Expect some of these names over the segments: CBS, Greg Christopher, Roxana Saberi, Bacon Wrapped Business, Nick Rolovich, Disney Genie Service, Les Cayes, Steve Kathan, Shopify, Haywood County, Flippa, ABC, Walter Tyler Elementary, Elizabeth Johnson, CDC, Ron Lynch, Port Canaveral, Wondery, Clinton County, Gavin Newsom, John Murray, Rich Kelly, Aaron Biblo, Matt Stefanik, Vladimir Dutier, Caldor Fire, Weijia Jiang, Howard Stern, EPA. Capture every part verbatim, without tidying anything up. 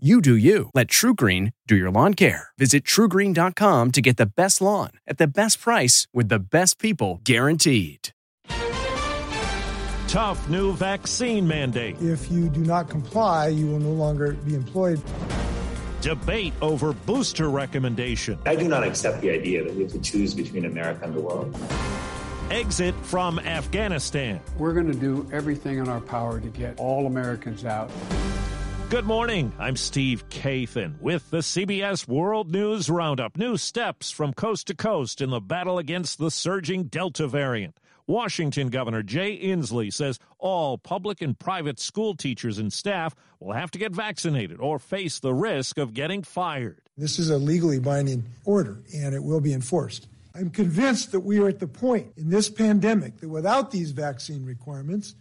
You do you. Let True Green do your lawn care. Visit true green dot com to get the best lawn at the best price with the best people guaranteed. Tough new vaccine mandate. If you do not comply, you will no longer be employed. Debate over booster recommendation. I do not accept the idea that we have to choose between America and the world. Exit from Afghanistan. We're going to do everything in our power to get all Americans out. Good morning. I'm Steve Kathan with the C B S World News Roundup. New steps from coast to coast in the battle against the surging Delta variant. Washington Governor Jay Inslee says all public and private school teachers and staff will have to get vaccinated or face the risk of getting fired. This is a legally binding order, and it will be enforced. I'm convinced that we are at the point in this pandemic that without these vaccine requirements,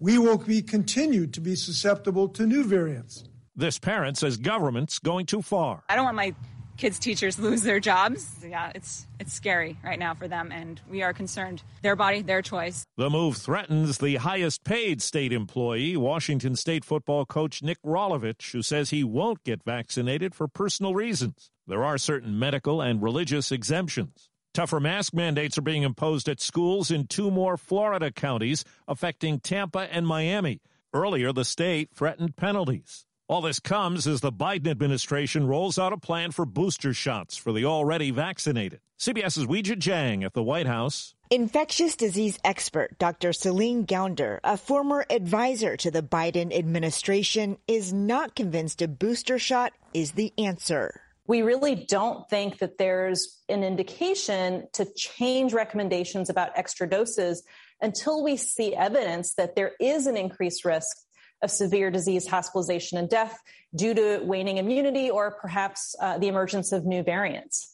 we will be continued to be susceptible to new variants. This parent says government's going too far. I don't want my kids' teachers lose their jobs. Yeah, it's it's scary right now for them, and we are concerned. Their body, their choice. The move threatens the highest-paid state employee, Washington State football coach Nick Rolovich, who says he won't get vaccinated for personal reasons. There are certain medical and religious exemptions. Tougher mask mandates are being imposed at schools in two more Florida counties, affecting Tampa and Miami. Earlier, the state threatened penalties. All this comes as the Biden administration rolls out a plan for booster shots for the already vaccinated. CBS's Weijia Jiang at the White House. Infectious disease expert Doctor Celine Gounder, a former advisor to the Biden administration, is not convinced a booster shot is the answer. We really don't think that there's an indication to change recommendations about extra doses until we see evidence that there is an increased risk of severe disease, hospitalization, and death due to waning immunity or perhaps uh, the emergence of new variants.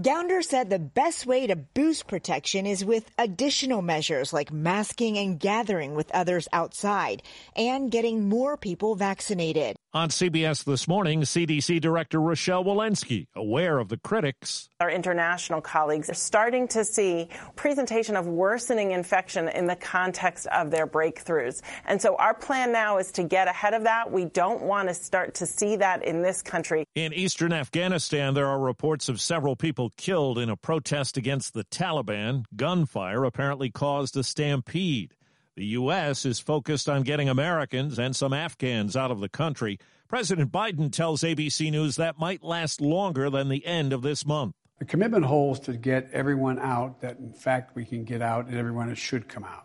Gounder said the best way to boost protection is with additional measures like masking and gathering with others outside and getting more people vaccinated. On C B S This Morning, C D C Director Rochelle Walensky, aware of the critics. Our international colleagues are starting to see presentation of worsening infection in the context of their breakthroughs. And so our plan now is to get ahead of that. We don't want to start to see that in this country. In eastern Afghanistan, there are reports of several people killed in a protest against the Taliban. Gunfire apparently caused a stampede. The U S is focused on getting Americans and some Afghans out of the country. President Biden tells A B C News that might last longer than the end of this month. The commitment holds to get everyone out, that in fact we can get out and everyone should come out.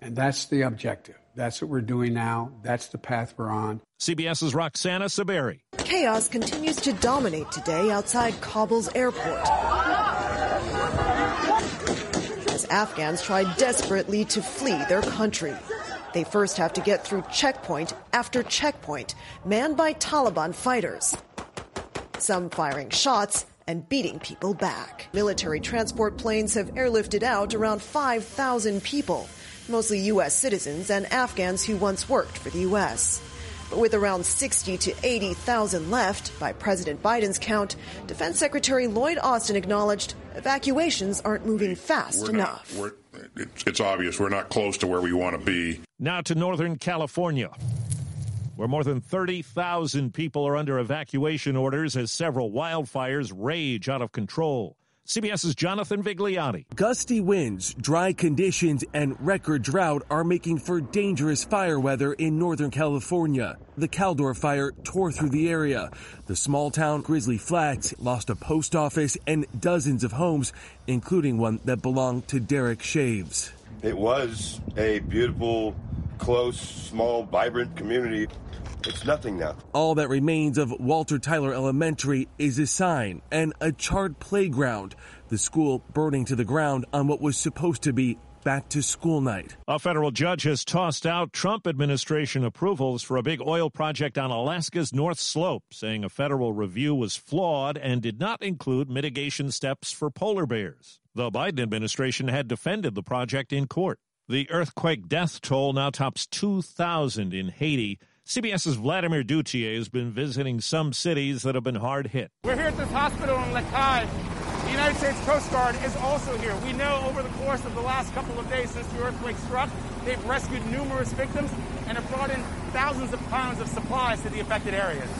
And that's the objective. That's what we're doing now. That's the path we're on. CBS's Roxana Saberi. Chaos continues to dominate today outside Kabul's airport as Afghans try desperately to flee their country. They first have to get through checkpoint after checkpoint, manned by Taliban fighters, some firing shots and beating people back. Military transport planes have airlifted out around five thousand people, mostly U S citizens and Afghans who once worked for the U S. But with around sixty to eighty thousand left, by President Biden's count, Defense Secretary Lloyd Austin acknowledged evacuations aren't moving fast we're enough. Not, we're, it's obvious we're not close to where we want to be. Now to Northern California, where more than thirty thousand people are under evacuation orders as several wildfires rage out of control. CBS's Jonathan Vigliotti. Gusty winds, dry conditions, and record drought are making for dangerous fire weather in Northern California. The Caldor Fire tore through the area. The small town Grizzly Flats lost a post office and dozens of homes, including one that belonged to Derek Shaves. It was a beautiful, close, small, vibrant community. It's nothing now. All that remains of Walter Tyler Elementary is a sign and a charred playground. The school burning to the ground on what was supposed to be back to school night. A federal judge has tossed out Trump administration approvals for a big oil project on Alaska's North Slope, saying a federal review was flawed and did not include mitigation steps for polar bears. The Biden administration had defended the project in court. The earthquake death toll now tops two thousand in Haiti. CBS's Vladimir Dutier has been visiting some cities that have been hard hit. We're here at this hospital in Les Cayes. The United States Coast Guard is also here. We know over the course of the last couple of days since the earthquake struck, they've rescued numerous victims and have brought in thousands of pounds of supplies to the affected areas.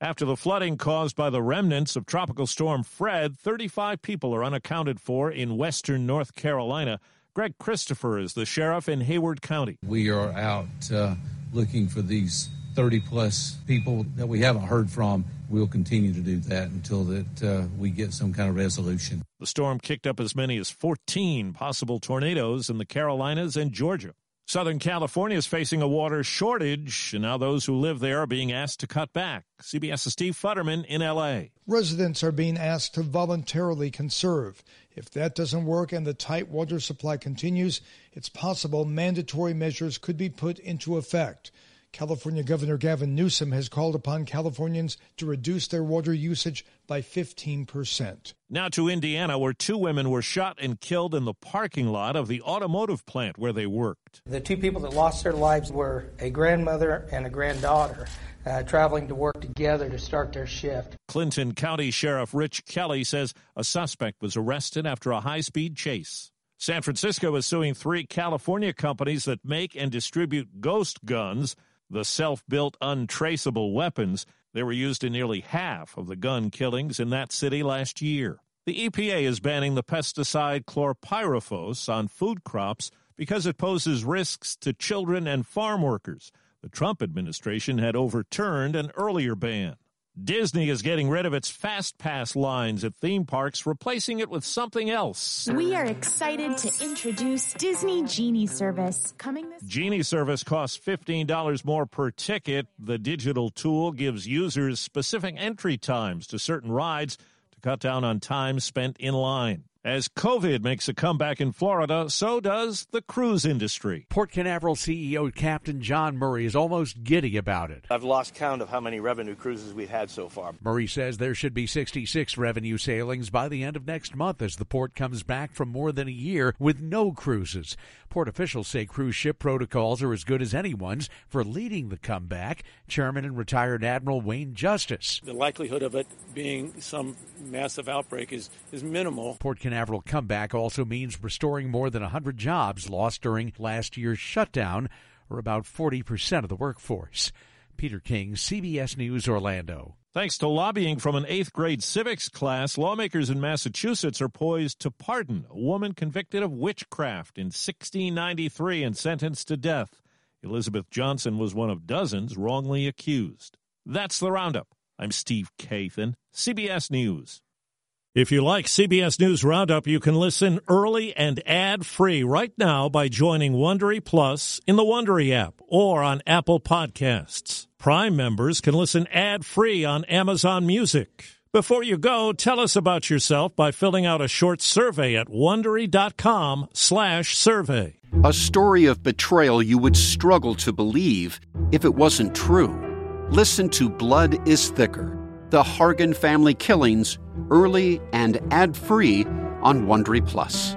After the flooding caused by the remnants of Tropical Storm Fred, thirty-five people are unaccounted for in western North Carolina. Greg Christopher is the sheriff in Haywood County. We are out uh, looking for these thirty-plus people that we haven't heard from. We'll continue to do that until that uh, we get some kind of resolution. The storm kicked up as many as fourteen possible tornadoes in the Carolinas and Georgia. Southern California is facing a water shortage, and now those who live there are being asked to cut back. CBS's Steve Futterman in L A. Residents are being asked to voluntarily conserve. If that doesn't work and the tight water supply continues, it's possible mandatory measures could be put into effect. California Governor Gavin Newsom has called upon Californians to reduce their water usage by fifteen percent. Now to Indiana, where two women were shot and killed in the parking lot of the automotive plant where they worked. The two people that lost their lives were a grandmother and a granddaughter, uh, traveling to work together to start their shift. Clinton County Sheriff Rich Kelly says a suspect was arrested after a high-speed chase. San Francisco is suing three California companies that make and distribute ghost guns, the self-built untraceable weapons. They were used in nearly half of the gun killings in that city last year. The E P A is banning the pesticide chlorpyrifos on food crops because it poses risks to children and farm workers. The Trump administration had overturned an earlier ban. Disney is getting rid of its Fast Pass lines at theme parks, replacing it with something else. We are excited to introduce Disney Genie Service. Coming this Genie Service costs fifteen dollars more per ticket. The digital tool gives users specific entry times to certain rides to cut down on time spent in line. As COVID makes a comeback in Florida, so does the cruise industry. Port Canaveral C E O Captain John Murray is almost giddy about it. I've lost count of how many revenue cruises we've had so far. Murray says there should be sixty-six revenue sailings by the end of next month as the port comes back from more than a year with no cruises. Port officials say cruise ship protocols are as good as anyone's for leading the comeback. Chairman and retired Admiral Wayne Justice. The likelihood of it being some massive outbreak is, is minimal. Port Canaveral Canaveral comeback also means restoring more than one hundred jobs lost during last year's shutdown, or about forty percent of the workforce. Peter King, C B S News, Orlando. Thanks to lobbying from an eighth grade civics class, lawmakers in Massachusetts are poised to pardon a woman convicted of witchcraft in sixteen ninety-three and sentenced to death. Elizabeth Johnson was one of dozens wrongly accused. That's the roundup. I'm Steve Kathan, C B S News. If you like C B S News Roundup, you can listen early and ad-free right now by joining Wondery Plus in the Wondery app or on Apple Podcasts. Prime members can listen ad-free on Amazon Music. Before you go, tell us about yourself by filling out a short survey at Wondery.com slash survey. A story of betrayal you would struggle to believe if it wasn't true. Listen to Blood is Thicker, The Hargan Family Killings, early and ad-free on Wondery Plus.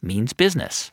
means business.